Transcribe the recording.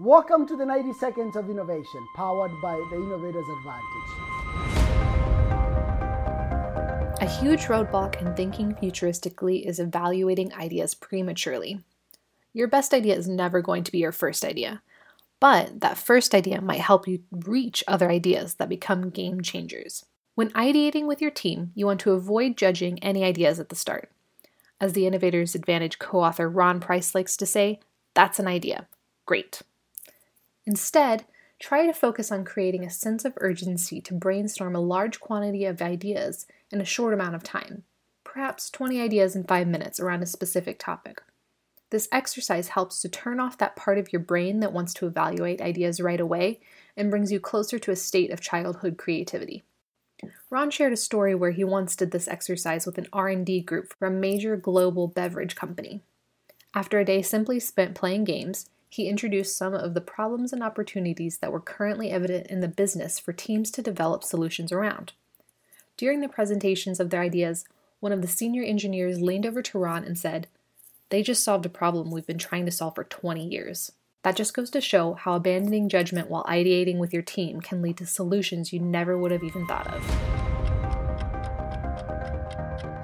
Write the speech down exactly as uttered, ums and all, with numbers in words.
Welcome to the ninety seconds of Innovation, powered by the Innovator's Advantage. A huge roadblock in thinking futuristically is evaluating ideas prematurely. Your best idea is never going to be your first idea, but that first idea might help you reach other ideas that become game changers. When ideating with your team, you want to avoid judging any ideas at the start. As the Innovator's Advantage co-author Ron Price likes to say, that's an idea. Great. Instead, try to focus on creating a sense of urgency to brainstorm a large quantity of ideas in a short amount of time, perhaps twenty ideas in five minutes around a specific topic. This exercise helps to turn off that part of your brain that wants to evaluate ideas right away and brings you closer to a state of childhood creativity. Ron shared a story where he once did this exercise with an R and D group from a major global beverage company. After a day simply spent playing games, he introduced some of the problems and opportunities that were currently evident in the business for teams to develop solutions around. During the presentations of their ideas, one of the senior engineers leaned over to Ron and said, "They just solved a problem we've been trying to solve for twenty years. That just goes to show how abandoning judgment while ideating with your team can lead to solutions you never would have even thought of.